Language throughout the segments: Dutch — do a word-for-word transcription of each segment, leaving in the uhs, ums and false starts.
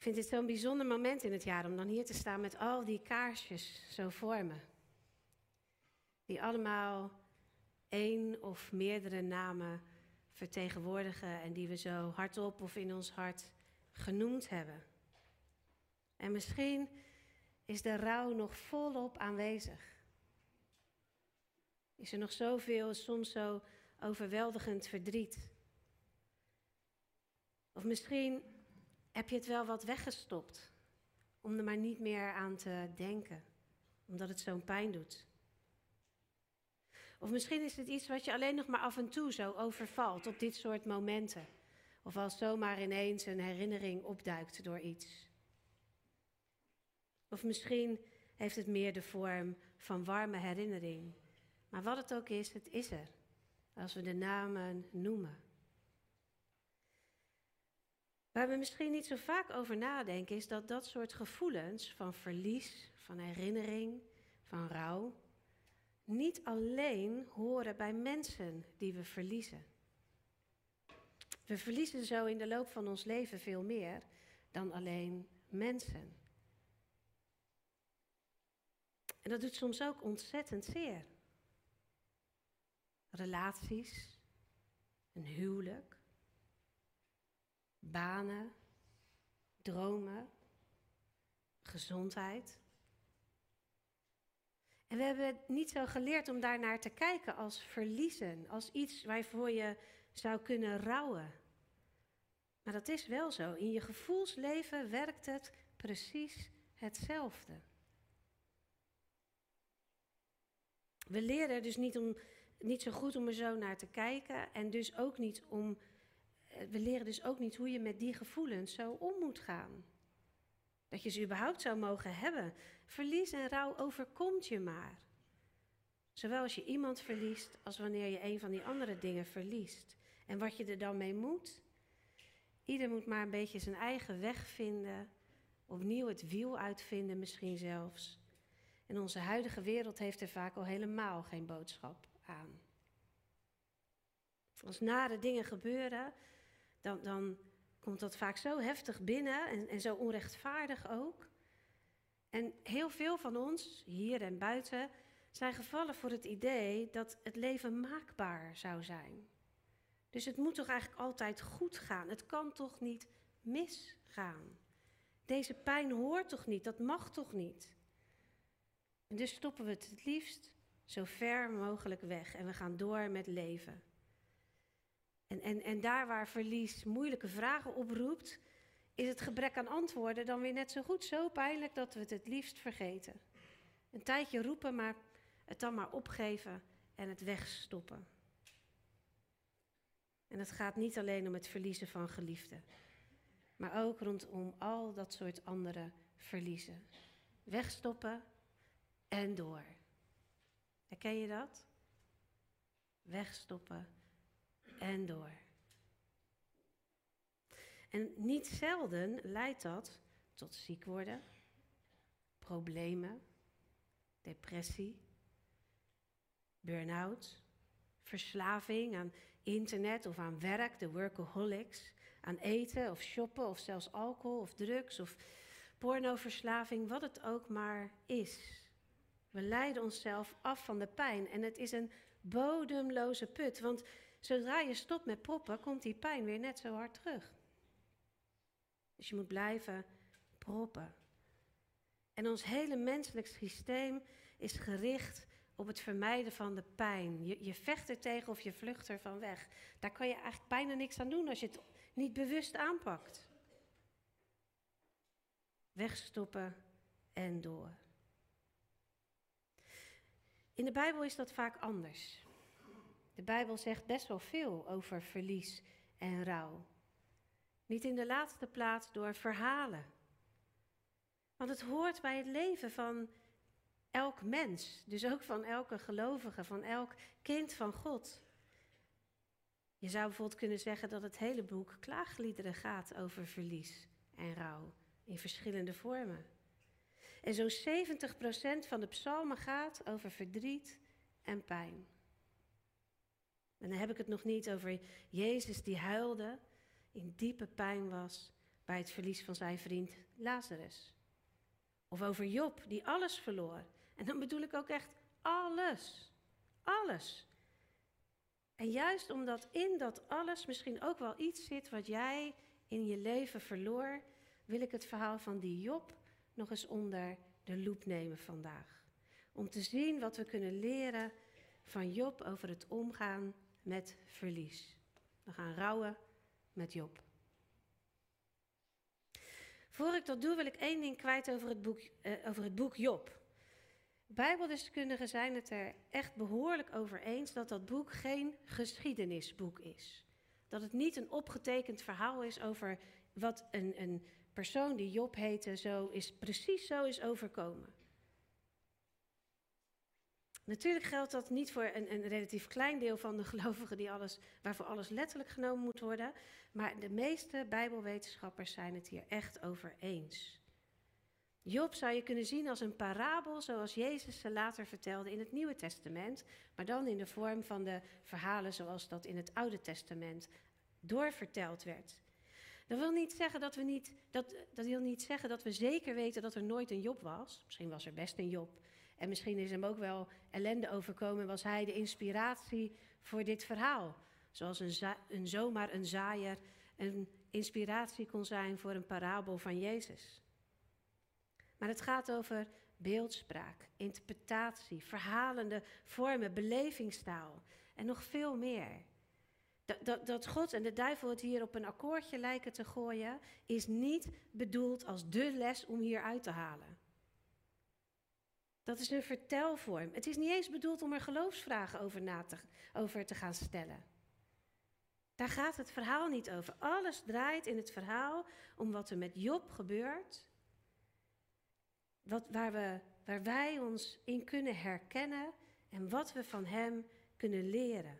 Ik vind dit zo'n bijzonder moment in het jaar om dan hier te staan met al die kaarsjes zo voor me. Die allemaal één of meerdere namen vertegenwoordigen en die we zo hardop of in ons hart genoemd hebben. En misschien is de rouw nog volop aanwezig. Is er nog zoveel, soms zo overweldigend verdriet. Of misschien heb je het wel wat weggestopt om er maar niet meer aan te denken, omdat het zo'n pijn doet. Of misschien is het iets wat je alleen nog maar af en toe zo overvalt op dit soort momenten. Of als zomaar ineens een herinnering opduikt door iets. Of misschien heeft het meer de vorm van warme herinnering. Maar wat het ook is, het is er. Als we de namen noemen. Waar we misschien niet zo vaak over nadenken is dat dat soort gevoelens van verlies, van herinnering, van rouw, niet alleen horen bij mensen die we verliezen. We verliezen zo in de loop van ons leven veel meer dan alleen mensen. En dat doet soms ook ontzettend zeer. Relaties, een huwelijk, banen, dromen, gezondheid. En we hebben niet zo geleerd om daarnaar te kijken als verliezen, als iets waarvoor je zou kunnen rouwen. Maar dat is wel zo. In je gevoelsleven werkt het precies hetzelfde. We leren dus niet om... Niet zo goed om er zo naar te kijken en dus ook niet om. We leren dus ook niet hoe je met die gevoelens zo om moet gaan. Dat je ze überhaupt zou mogen hebben. Verlies en rouw overkomt je maar. Zowel als je iemand verliest als wanneer je een van die andere dingen verliest. En wat je er dan mee moet? Ieder moet maar een beetje zijn eigen weg vinden. Opnieuw het wiel uitvinden misschien zelfs. En onze huidige wereld heeft er vaak al helemaal geen boodschap aan. Als nare dingen gebeuren, dan, dan komt dat vaak zo heftig binnen en, en zo onrechtvaardig ook. En heel veel van ons, hier en buiten, zijn gevallen voor het idee dat het leven maakbaar zou zijn. Dus het moet toch eigenlijk altijd goed gaan? Het kan toch niet misgaan? Deze pijn hoort toch niet? Dat mag toch niet? En dus stoppen we het het liefst zo ver mogelijk weg en we gaan door met leven. En, en, en daar waar verlies moeilijke vragen oproept, is het gebrek aan antwoorden dan weer net zo goed zo pijnlijk dat we het het liefst vergeten. Een tijdje roepen, maar het dan maar opgeven en het wegstoppen. En het gaat niet alleen om het verliezen van geliefden, maar ook rondom al dat soort andere verliezen. Wegstoppen en door. Herken je dat? Wegstoppen en door. En niet zelden leidt dat tot ziek worden, problemen, depressie, burn-out, verslaving aan internet of aan werk, de workaholics, aan eten of shoppen of zelfs alcohol of drugs of pornoverslaving, wat het ook maar is. We leiden onszelf af van de pijn en het is een bodemloze put. Want zodra je stopt met proppen, komt die pijn weer net zo hard terug. Dus je moet blijven proppen. En ons hele menselijk systeem is gericht op het vermijden van de pijn. Je, je vecht er tegen of je vlucht er van weg. Daar kan je eigenlijk bijna niks aan doen als je het niet bewust aanpakt. Wegstoppen en door. In de Bijbel is dat vaak anders. De Bijbel zegt best wel veel over verlies en rouw. Niet in de laatste plaats door verhalen. Want het hoort bij het leven van elk mens. Dus ook van elke gelovige, van elk kind van God. Je zou bijvoorbeeld kunnen zeggen dat het hele boek Klaagliederen gaat over verlies en rouw. In verschillende vormen. En zo'n zeventig procent van de psalmen gaat over verdriet en pijn. En dan heb ik het nog niet over Jezus die huilde, in diepe pijn was, bij het verlies van zijn vriend Lazarus. Of over Job, die alles verloor. En dan bedoel ik ook echt alles. Alles. En juist omdat in dat alles misschien ook wel iets zit wat jij in je leven verloor, wil ik het verhaal van die Job nog eens onder de loep nemen vandaag. Om te zien wat we kunnen leren van Job over het omgaan met verlies. We gaan rouwen met Job. Voor ik dat doe, wil ik één ding kwijt over het boek, eh, over het boek Job. Bijbeldeskundigen zijn het er echt behoorlijk over eens dat dat boek geen geschiedenisboek is. Dat het niet een opgetekend verhaal is over wat een, een persoon die Job heette zo is, precies zo is overkomen. Natuurlijk geldt dat niet voor een, een relatief klein deel van de gelovigen die alles, waarvoor alles letterlijk genomen moet worden. Maar de meeste Bijbelwetenschappers zijn het hier echt over eens. Job zou je kunnen zien als een parabel zoals Jezus ze later vertelde in het Nieuwe Testament. Maar dan in de vorm van de verhalen zoals dat in het Oude Testament doorverteld werd. Dat wil niet zeggen dat we, niet, dat, dat wil niet zeggen dat we zeker weten dat er nooit een Job was. Misschien was er best een Job. En misschien is hem ook wel ellende overkomen en was hij de inspiratie voor dit verhaal. Zoals een, za- een zomaar een zaaier een inspiratie kon zijn voor een parabel van Jezus. Maar het gaat over beeldspraak, interpretatie, verhalende vormen, belevingstaal en nog veel meer. Dat, dat, dat God en de duivel het hier op een akkoordje lijken te gooien, is niet bedoeld als dé les om hier uit te halen. Dat is een vertelvorm. Het is niet eens bedoeld om er geloofsvragen over, na te, over te gaan stellen. Daar gaat het verhaal niet over. Alles draait in het verhaal om wat er met Job gebeurt. Wat, waar, we, waar wij ons in kunnen herkennen en wat we van hem kunnen leren.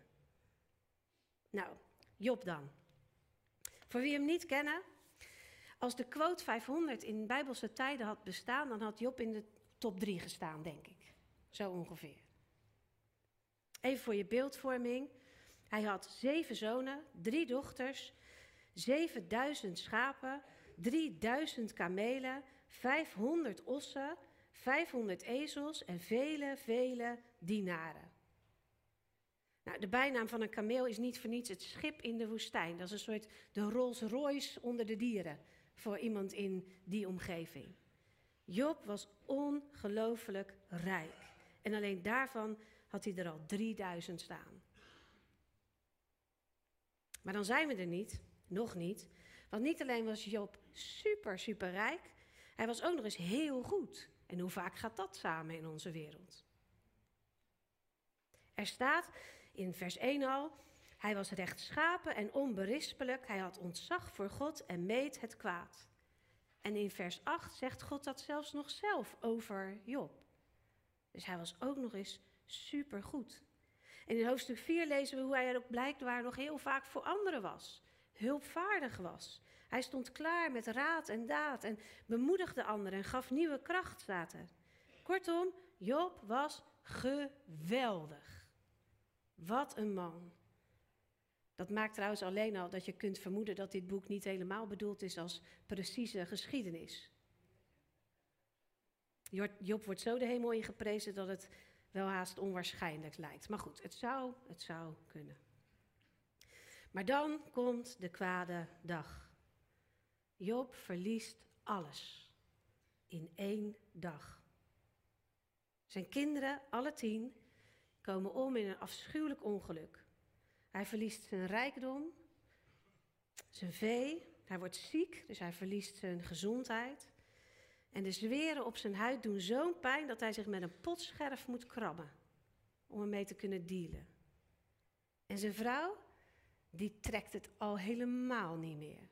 Nou, Job dan. Voor wie hem niet kennen, als de quote vijfhonderd in Bijbelse tijden had bestaan, dan had Job in de top drie gestaan, denk ik. Zo ongeveer. Even voor je beeldvorming. Hij had zeven zonen, drie dochters, zevenduizend schapen, drieduizend kamelen, vijfhonderd ossen, vijfhonderd ezels en vele, vele dienaren. Nou, de bijnaam van een kameel is niet voor niets het schip in de woestijn. Dat is een soort de Rolls-Royce onder de dieren voor iemand in die omgeving. Job was ongelooflijk rijk. En alleen daarvan had hij er al drieduizend staan. Maar dan zijn we er niet, nog niet. Want niet alleen was Job super, super rijk, hij was ook nog eens heel goed. En hoe vaak gaat dat samen in onze wereld? Er staat in vers één al, hij was rechtschapen en onberispelijk, hij had ontzag voor God en meed het kwaad. En in vers acht zegt God dat zelfs nog zelf over Job. Dus hij was ook nog eens supergoed. En in hoofdstuk vier lezen we hoe hij er ook blijkbaar nog heel vaak voor anderen was. Hulpvaardig was. Hij stond klaar met raad en daad en bemoedigde anderen en gaf nieuwe kracht, staat er. Kortom, Job was geweldig. Wat een man. Dat maakt trouwens alleen al dat je kunt vermoeden dat dit boek niet helemaal bedoeld is als precieze geschiedenis. Job wordt zo de hemel ingeprezen dat het wel haast onwaarschijnlijk lijkt. Maar goed, het zou, het zou kunnen. Maar dan komt de kwade dag. Job verliest alles in één dag. Zijn kinderen, alle tien, komen om in een afschuwelijk ongeluk. Hij verliest zijn rijkdom, zijn vee, hij wordt ziek, dus hij verliest zijn gezondheid. En de zweren op zijn huid doen zo'n pijn dat hij zich met een potscherf moet krabben om ermee te kunnen dealen. En zijn vrouw, die trekt het al helemaal niet meer.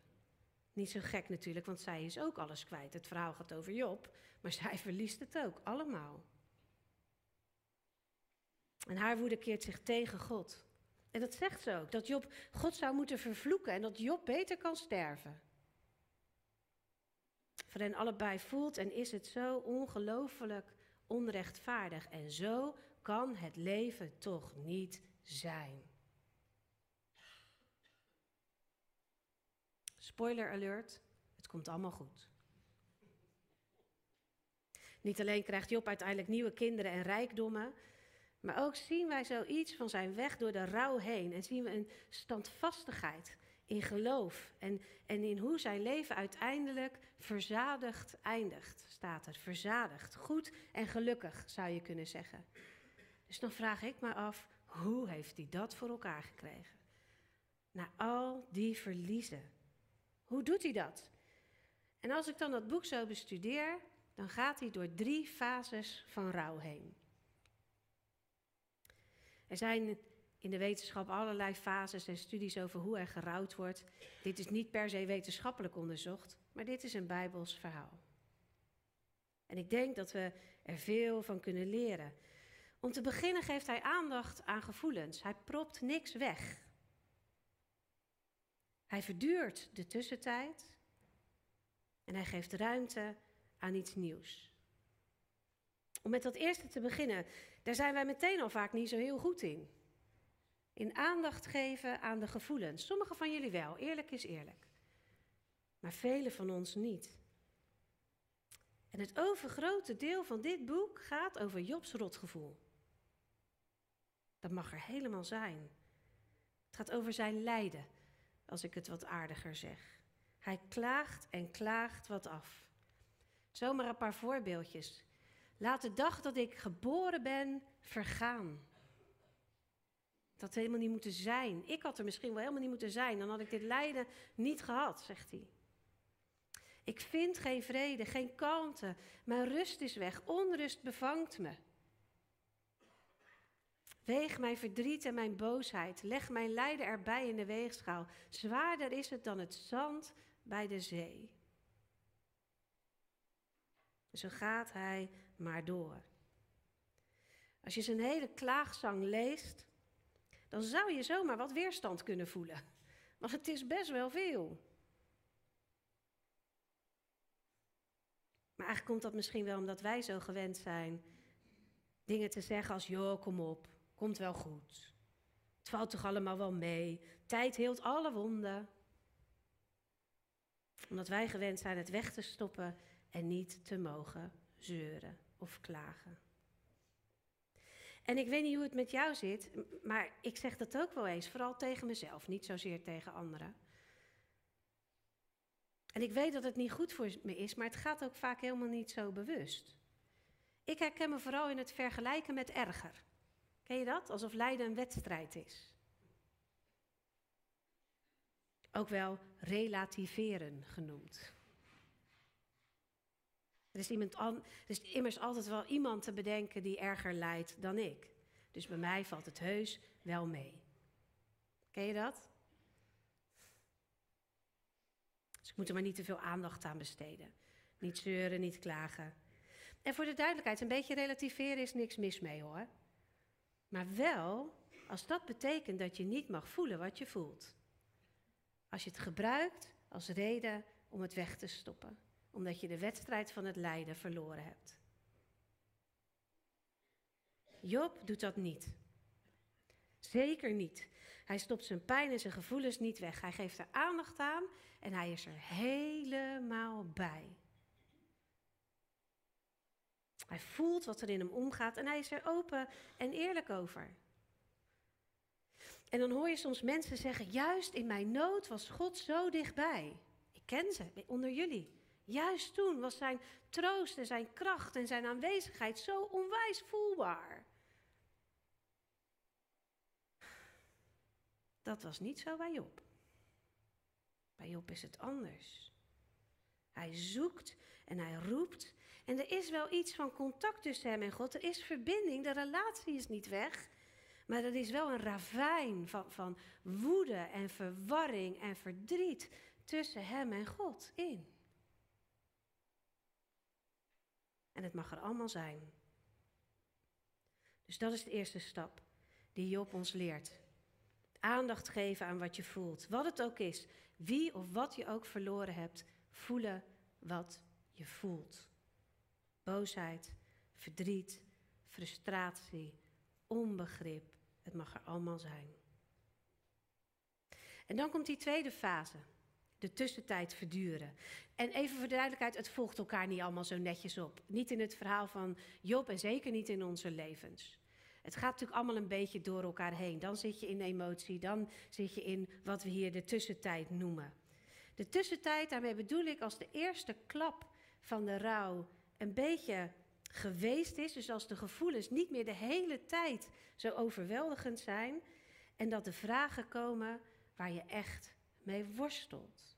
Niet zo gek natuurlijk, want zij is ook alles kwijt. Het verhaal gaat over Job, maar zij verliest het ook, allemaal. En haar woede keert zich tegen God. En dat zegt ze ook, dat Job God zou moeten vervloeken en dat Job beter kan sterven. Voor hen allebei voelt en is het zo ongelooflijk onrechtvaardig. En zo kan het leven toch niet zijn. Spoiler alert, het komt allemaal goed. Niet alleen krijgt Job uiteindelijk nieuwe kinderen en rijkdommen, maar ook zien wij zoiets van zijn weg door de rouw heen. En zien we een standvastigheid in geloof en, en in hoe zijn leven uiteindelijk verzadigd eindigt, staat er. Verzadigd, goed en gelukkig, zou je kunnen zeggen. Dus dan vraag ik me af, hoe heeft hij dat voor elkaar gekregen? Na al die verliezen. Hoe doet hij dat? En als ik dan dat boek zo bestudeer, dan gaat hij door drie fases van rouw heen. Er zijn in de wetenschap allerlei fases en studies over hoe er gerouwd wordt. Dit is niet per se wetenschappelijk onderzocht, maar dit is een Bijbels verhaal. En ik denk dat we er veel van kunnen leren. Om te beginnen geeft hij aandacht aan gevoelens. Hij propt niks weg. Hij verduurt de tussentijd en hij geeft ruimte aan iets nieuws. Om met dat eerste te beginnen, daar zijn wij meteen al vaak niet zo heel goed in. In aandacht geven aan de gevoelens. Sommigen van jullie wel, eerlijk is eerlijk. Maar velen van ons niet. En het overgrote deel van dit boek gaat over Jobs rotgevoel. Dat mag er helemaal zijn. Het gaat over zijn lijden, als ik het wat aardiger zeg. Hij klaagt en klaagt wat af. Zomaar een paar voorbeeldjes. Laat de dag dat ik geboren ben vergaan. Dat had helemaal niet moeten zijn. Ik had er misschien wel helemaal niet moeten zijn. Dan had ik dit lijden niet gehad, zegt hij. Ik vind geen vrede, geen kalmte. Mijn rust is weg. Onrust bevangt me. Weeg mijn verdriet en mijn boosheid. Leg mijn lijden erbij in de weegschaal. Zwaarder is het dan het zand bij de zee. Zo gaat hij maar door. Als je zijn hele klaagzang leest, dan zou je zomaar wat weerstand kunnen voelen. Want het is best wel veel. Maar eigenlijk komt dat misschien wel omdat wij zo gewend zijn dingen te zeggen als, joh, kom op, komt wel goed. Het valt toch allemaal wel mee. Tijd heelt alle wonden. Omdat wij gewend zijn het weg te stoppen en niet te mogen zeuren of klagen. En ik weet niet hoe het met jou zit, maar ik zeg dat ook wel eens, vooral tegen mezelf, niet zozeer tegen anderen. En ik weet dat het niet goed voor me is, maar het gaat ook vaak helemaal niet zo bewust. Ik herken me vooral in het vergelijken met erger. Ken je dat? Alsof lijden een wedstrijd is. Ook wel relativeren genoemd. Er is, iemand an, er is immers altijd wel iemand te bedenken die erger lijdt dan ik. Dus bij mij valt het heus wel mee. Ken je dat? Dus ik moet er maar niet te veel aandacht aan besteden. Niet zeuren, niet klagen. En voor de duidelijkheid, een beetje relativeren is niks mis mee hoor. Maar wel als dat betekent dat je niet mag voelen wat je voelt. Als je het gebruikt als reden om het weg te stoppen. Omdat je de wedstrijd van het lijden verloren hebt. Job doet dat niet. Zeker niet. Hij stopt zijn pijn en zijn gevoelens niet weg. Hij geeft er aandacht aan en hij is er helemaal bij. Hij voelt wat er in hem omgaat en hij is er open en eerlijk over. En dan hoor je soms mensen zeggen, juist in mijn nood was God zo dichtbij. Ik ken ze, onder jullie. Juist toen was zijn troost en zijn kracht en zijn aanwezigheid zo onwijs voelbaar. Dat was niet zo bij Job. Bij Job is het anders. Hij zoekt en hij roept. En er is wel iets van contact tussen hem en God. Er is verbinding, de relatie is niet weg. Maar er is wel een ravijn van, van woede en verwarring en verdriet tussen hem en God in. En het mag er allemaal zijn. Dus dat is de eerste stap die Job ons leert. Aandacht geven aan wat je voelt. Wat het ook is. Wie of wat je ook verloren hebt. Voelen wat je voelt. Boosheid, verdriet, frustratie, onbegrip. Het mag er allemaal zijn. En dan komt die tweede fase. de tussentijd verduren. En even voor de duidelijkheid, het volgt elkaar niet allemaal zo netjes op. Niet in het verhaal van Job en zeker niet in onze levens. Het gaat natuurlijk allemaal een beetje door elkaar heen. Dan zit je in emotie, dan zit je in wat we hier de tussentijd noemen. De tussentijd, daarmee bedoel ik als de eerste klap van de rouw een beetje geweest is. Dus als de gevoelens niet meer de hele tijd zo overweldigend zijn. En dat de vragen komen waar je echt mee worstelt.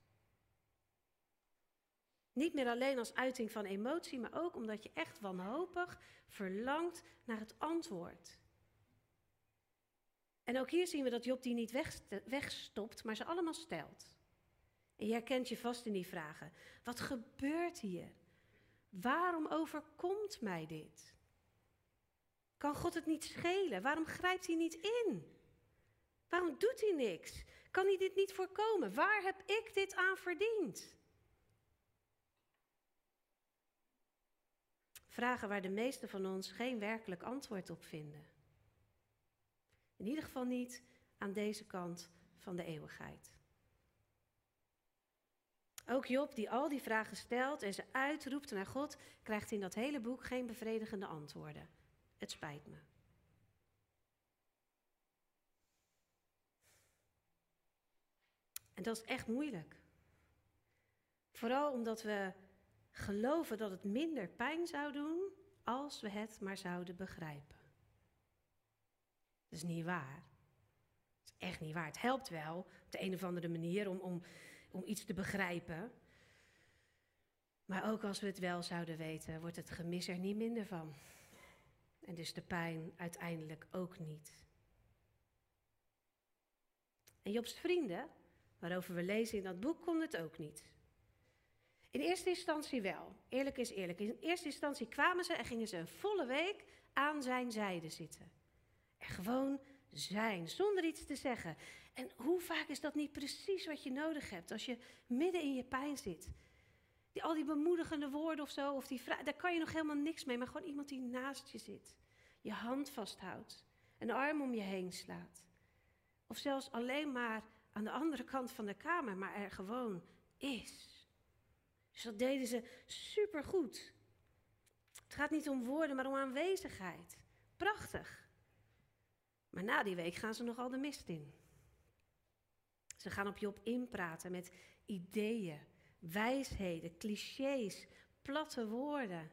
Niet meer alleen als uiting van emotie, maar ook omdat je echt wanhopig verlangt naar het antwoord. En ook hier zien we dat Job die niet wegstopt, maar ze allemaal stelt. En je herkent je vast in die vragen. Wat gebeurt hier? Waarom overkomt mij dit? Kan God het niet schelen? Waarom grijpt hij niet in? Waarom doet hij niks? Kan hij dit niet voorkomen? Waar heb ik dit aan verdiend? Vragen waar de meesten van ons geen werkelijk antwoord op vinden. In ieder geval niet aan deze kant van de eeuwigheid. Ook Job, die al die vragen stelt en ze uitroept naar God, krijgt in dat hele boek geen bevredigende antwoorden. Het spijt me. En dat is echt moeilijk. Vooral omdat we geloven dat het minder pijn zou doen als we het maar zouden begrijpen. Dat is niet waar. Dat is echt niet waar. Het helpt wel op de een of andere manier om, om, om iets te begrijpen. Maar ook als we het wel zouden weten, wordt het gemis er niet minder van. En dus de pijn uiteindelijk ook niet. En Jobs vrienden, waarover we lezen in dat boek, konden het ook niet. In eerste instantie wel. Eerlijk is eerlijk. In eerste instantie kwamen ze en gingen ze een volle week aan zijn zijde zitten. En gewoon zijn, zonder iets te zeggen. En hoe vaak is dat niet precies wat je nodig hebt als je midden in je pijn zit? Die, al die bemoedigende woorden of zo, of die vragen, daar kan je nog helemaal niks mee. Maar gewoon iemand die naast je zit. Je hand vasthoudt. Een arm om je heen slaat. Of zelfs alleen maar aan de andere kant van de kamer, maar er gewoon is. Dus dat deden ze supergoed. Het gaat niet om woorden, maar om aanwezigheid. Prachtig. Maar na die week gaan ze nogal de mist in. Ze gaan op Job inpraten met ideeën, wijsheden, clichés, platte woorden.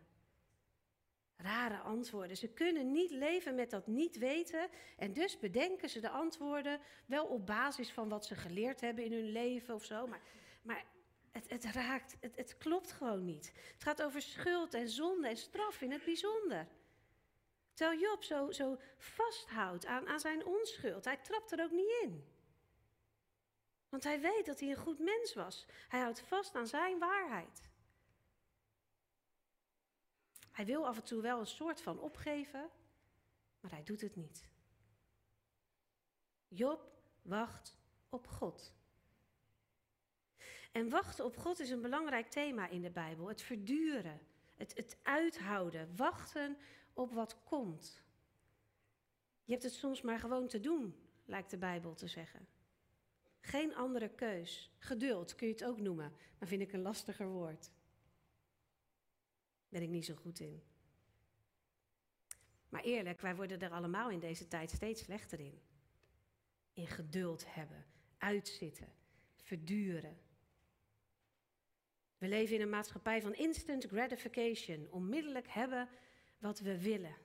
Rare antwoorden. Ze kunnen niet leven met dat niet weten. En dus bedenken ze de antwoorden wel op basis van wat ze geleerd hebben in hun leven of zo. Maar... maar Het, het raakt, het, het klopt gewoon niet. Het gaat over schuld en zonde en straf in het bijzonder. Terwijl Job zo, zo vasthoudt aan, aan zijn onschuld. Hij trapt er ook niet in. Want hij weet dat hij een goed mens was. Hij houdt vast aan zijn waarheid. Hij wil af en toe wel een soort van opgeven, maar hij doet het niet. Job wacht op God. En wachten op God is een belangrijk thema in de Bijbel. Het verduren, het, het uithouden, wachten op wat komt. Je hebt het soms maar gewoon te doen, lijkt de Bijbel te zeggen. Geen andere keus. Geduld kun je het ook noemen, maar vind ik een lastiger woord. Daar ben ik niet zo goed in. Maar eerlijk, wij worden er allemaal in deze tijd steeds slechter in. In geduld hebben, uitzitten, verduren. We leven in een maatschappij van instant gratification. Onmiddellijk hebben wat we willen.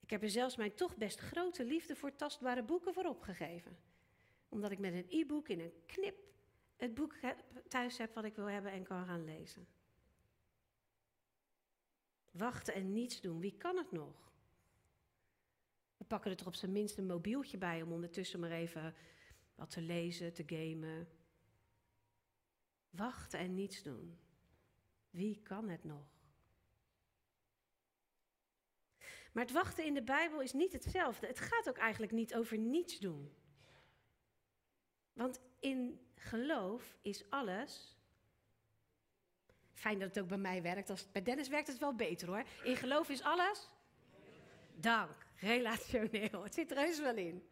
Ik heb er zelfs mijn toch best grote liefde voor tastbare boeken voor opgegeven. Omdat ik met een e-book in een knip het boek thuis heb wat ik wil hebben en kan gaan lezen. Wachten en niets doen, wie kan het nog? We pakken er toch op zijn minst een mobieltje bij om ondertussen maar even wat te lezen, te gamen. Wachten en niets doen. Wie kan het nog? Maar het wachten in de Bijbel is niet hetzelfde. Het gaat ook eigenlijk niet over niets doen. Want in geloof is alles... Fijn dat het ook bij mij werkt. Als het bij Dennis werkt het wel beter hoor. In geloof is alles... Dank. Relationeel. Het zit er heus wel in.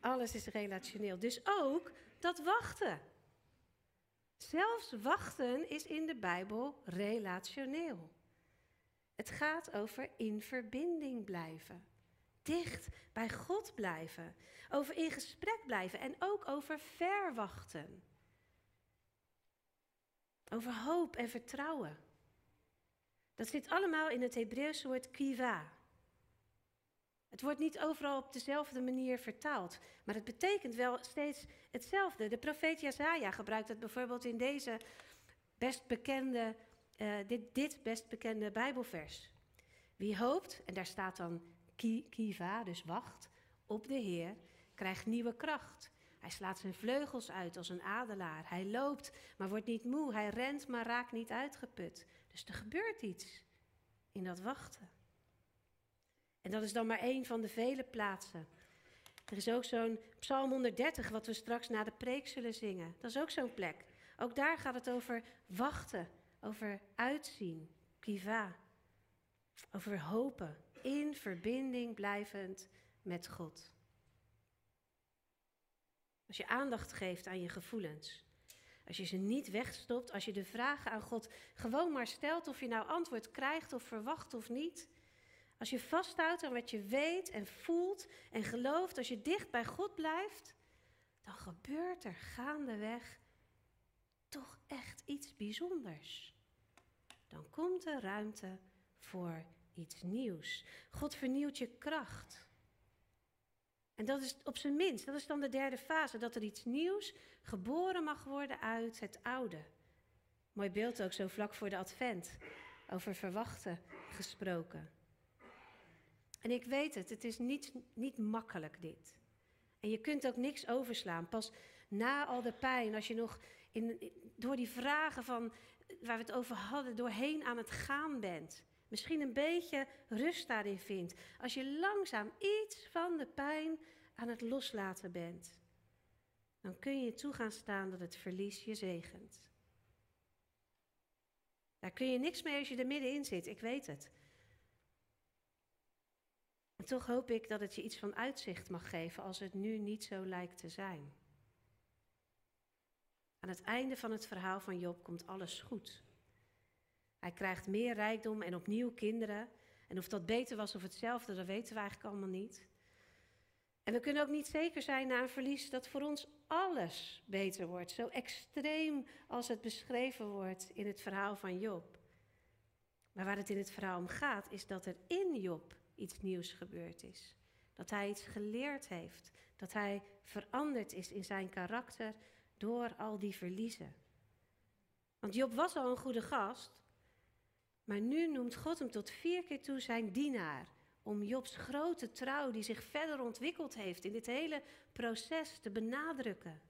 Alles is relationeel. Dus ook dat wachten. Zelfs wachten is in de Bijbel relationeel. Het gaat over in verbinding blijven. Dicht bij God blijven. Over in gesprek blijven en ook over verwachten. Over hoop en vertrouwen. Dat zit allemaal in het Hebreeuwse woord kiva. Het wordt niet overal op dezelfde manier vertaald. Maar het betekent wel steeds hetzelfde. De profeet Jesaja gebruikt het bijvoorbeeld in deze best bekende, uh, dit, dit best bekende Bijbelvers. Wie hoopt, en daar staat dan ki, kiva, dus wacht, op de Heer, krijgt nieuwe kracht. Hij slaat zijn vleugels uit als een adelaar. Hij loopt, maar wordt niet moe. Hij rent, maar raakt niet uitgeput. Dus er gebeurt iets in dat wachten. En dat is dan maar één van de vele plaatsen. Er is ook zo'n Psalm honderddertig, wat we straks na de preek zullen zingen. Dat is ook zo'n plek. Ook daar gaat het over wachten, over uitzien, kiva. Over hopen, in verbinding blijvend met God. Als je aandacht geeft aan je gevoelens. Als je ze niet wegstopt, als je de vragen aan God gewoon maar stelt of je nou antwoord krijgt of verwacht of niet. Als je vasthoudt aan wat je weet en voelt en gelooft, als je dicht bij God blijft, dan gebeurt er gaandeweg toch echt iets bijzonders. Dan komt er ruimte voor iets nieuws. God vernieuwt je kracht. En dat is op zijn minst, dat is dan de derde fase, dat er iets nieuws geboren mag worden uit het oude. Mooi beeld ook zo vlak voor de Advent, over verwachten gesproken. En ik weet het, het is niet, niet makkelijk dit. En je kunt ook niks overslaan. Pas na al de pijn, als je nog in, door die vragen van, waar we het over hadden, doorheen aan het gaan bent. Misschien een beetje rust daarin vindt. Als je langzaam iets van de pijn aan het loslaten bent. Dan kun je toe gaan staan dat het verlies je zegent. Daar kun je niks mee als je er middenin zit, ik weet het. En toch hoop ik dat het je iets van uitzicht mag geven als het nu niet zo lijkt te zijn. Aan het einde van het verhaal van Job komt alles goed. Hij krijgt meer rijkdom en opnieuw kinderen. En of dat beter was of hetzelfde, dat weten we eigenlijk allemaal niet. En we kunnen ook niet zeker zijn na een verlies dat voor ons alles beter wordt. Zo extreem als het beschreven wordt in het verhaal van Job. Maar waar het in het verhaal om gaat, is dat er in Job iets nieuws gebeurd is. Dat hij iets geleerd heeft. Dat hij veranderd is in zijn karakter door al die verliezen. Want Job was al een goede gast, maar nu noemt God hem tot vier keer toe zijn dienaar. Om Jobs grote trouw die zich verder ontwikkeld heeft in dit hele proces te benadrukken.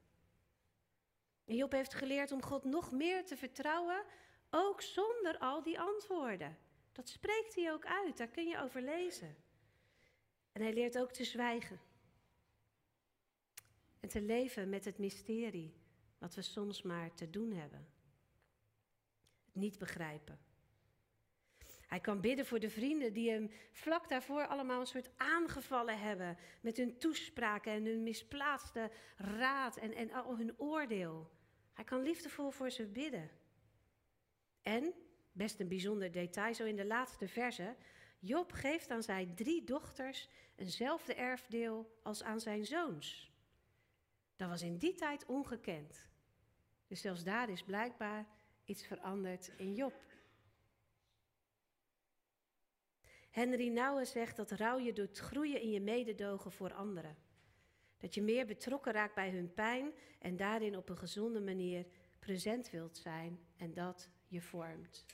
En Job heeft geleerd om God nog meer te vertrouwen, ook zonder al die antwoorden. Dat spreekt hij ook uit, daar kun je over lezen. En hij leert ook te zwijgen. En te leven met het mysterie, wat we soms maar te doen hebben. Het niet begrijpen. Hij kan bidden voor de vrienden die hem vlak daarvoor allemaal een soort aangevallen hebben. Met hun toespraken en hun misplaatste raad en, en al hun oordeel. Hij kan liefdevol voor ze bidden. En, best een bijzonder detail, zo in de laatste verse. Job geeft aan zijn drie dochters eenzelfde erfdeel als aan zijn zoons. Dat was in die tijd ongekend. Dus zelfs daar is blijkbaar iets veranderd in Job. Henry Nouwen zegt dat rouw je doet groeien in je mededogen voor anderen. Dat je meer betrokken raakt bij hun pijn en daarin op een gezonde manier present wilt zijn en dat je vormt.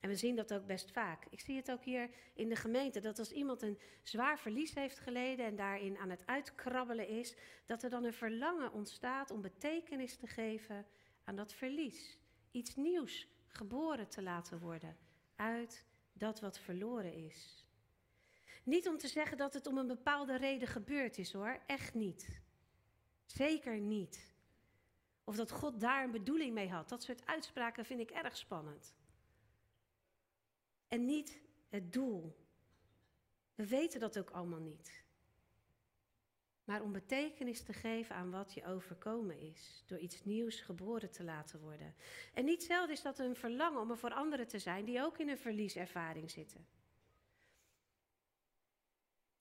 En we zien dat ook best vaak. Ik zie het ook hier in de gemeente, dat als iemand een zwaar verlies heeft geleden en daarin aan het uitkrabbelen is, dat er dan een verlangen ontstaat om betekenis te geven aan dat verlies. Iets nieuws geboren te laten worden uit dat wat verloren is. Niet om te zeggen dat het om een bepaalde reden gebeurd is hoor, echt niet. Zeker niet. Of dat God daar een bedoeling mee had, dat soort uitspraken vind ik erg spannend. En niet het doel. We weten dat ook allemaal niet. maar om betekenis te geven aan wat je overkomen is. Door iets nieuws geboren te laten worden. En niet zelden is dat een verlangen om er voor anderen te zijn die ook in een verlieservaring zitten.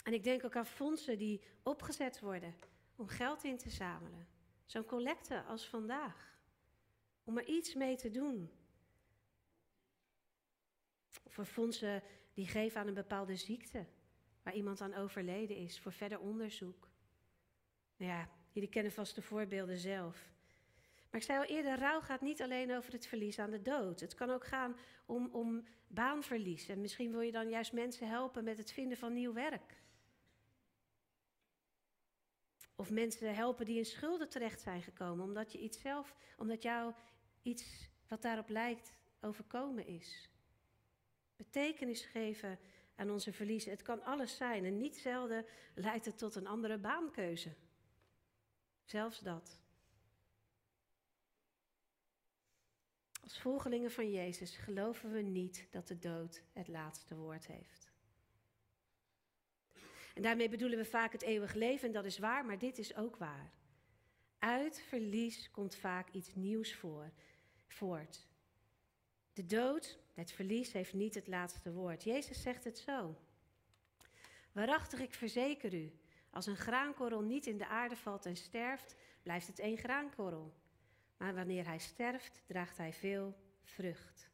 En ik denk ook aan fondsen die opgezet worden om geld in te zamelen. Zo'n collecte als vandaag. Om er iets mee te doen. Of voor fondsen die geven aan een bepaalde ziekte waar iemand aan overleden is, voor verder onderzoek. Nou ja, jullie kennen vast de voorbeelden zelf. Maar ik zei al eerder, rouw gaat niet alleen over het verlies aan de dood. Het kan ook gaan om, om baanverlies. En misschien wil je dan juist mensen helpen met het vinden van nieuw werk. Of mensen helpen die in schulden terecht zijn gekomen, omdat je iets zelf, omdat jou iets wat daarop lijkt overkomen is. Betekenis geven aan onze verliezen. Het kan alles zijn en niet zelden leidt het tot een andere baankeuze. Zelfs dat. Als volgelingen van Jezus geloven we niet dat de dood het laatste woord heeft. En daarmee bedoelen we vaak het eeuwig leven en dat is waar, maar dit is ook waar. Uit verlies komt vaak iets nieuws voor, voort. De dood, het verlies, heeft niet het laatste woord. Jezus zegt het zo. Waarachtig, ik verzeker u, als een graankorrel niet in de aarde valt en sterft, blijft het één graankorrel. Maar wanneer hij sterft, draagt hij veel vrucht.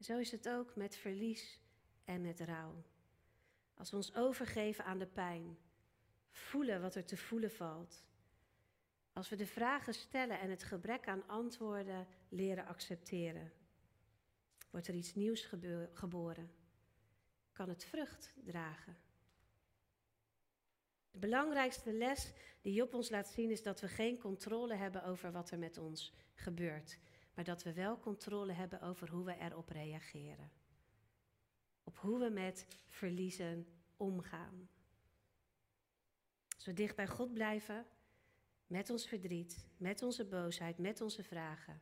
Zo is het ook met verlies en met rouw. Als we ons overgeven aan de pijn, voelen wat er te voelen valt. Als we de vragen stellen en het gebrek aan antwoorden leren accepteren. Wordt er iets nieuws gebeur, geboren? Kan het vrucht dragen? De belangrijkste les die Job ons laat zien is dat we geen controle hebben over wat er met ons gebeurt. Maar dat we wel controle hebben over hoe we erop reageren. Op hoe we met verliezen omgaan. Als we dicht bij God blijven, met ons verdriet, met onze boosheid, met onze vragen.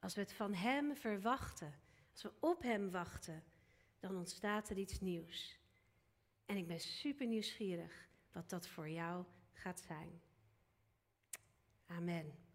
Als we het van Hem verwachten, als we op Hem wachten, dan ontstaat er iets nieuws. En ik ben super nieuwsgierig wat dat voor jou gaat zijn. Amen.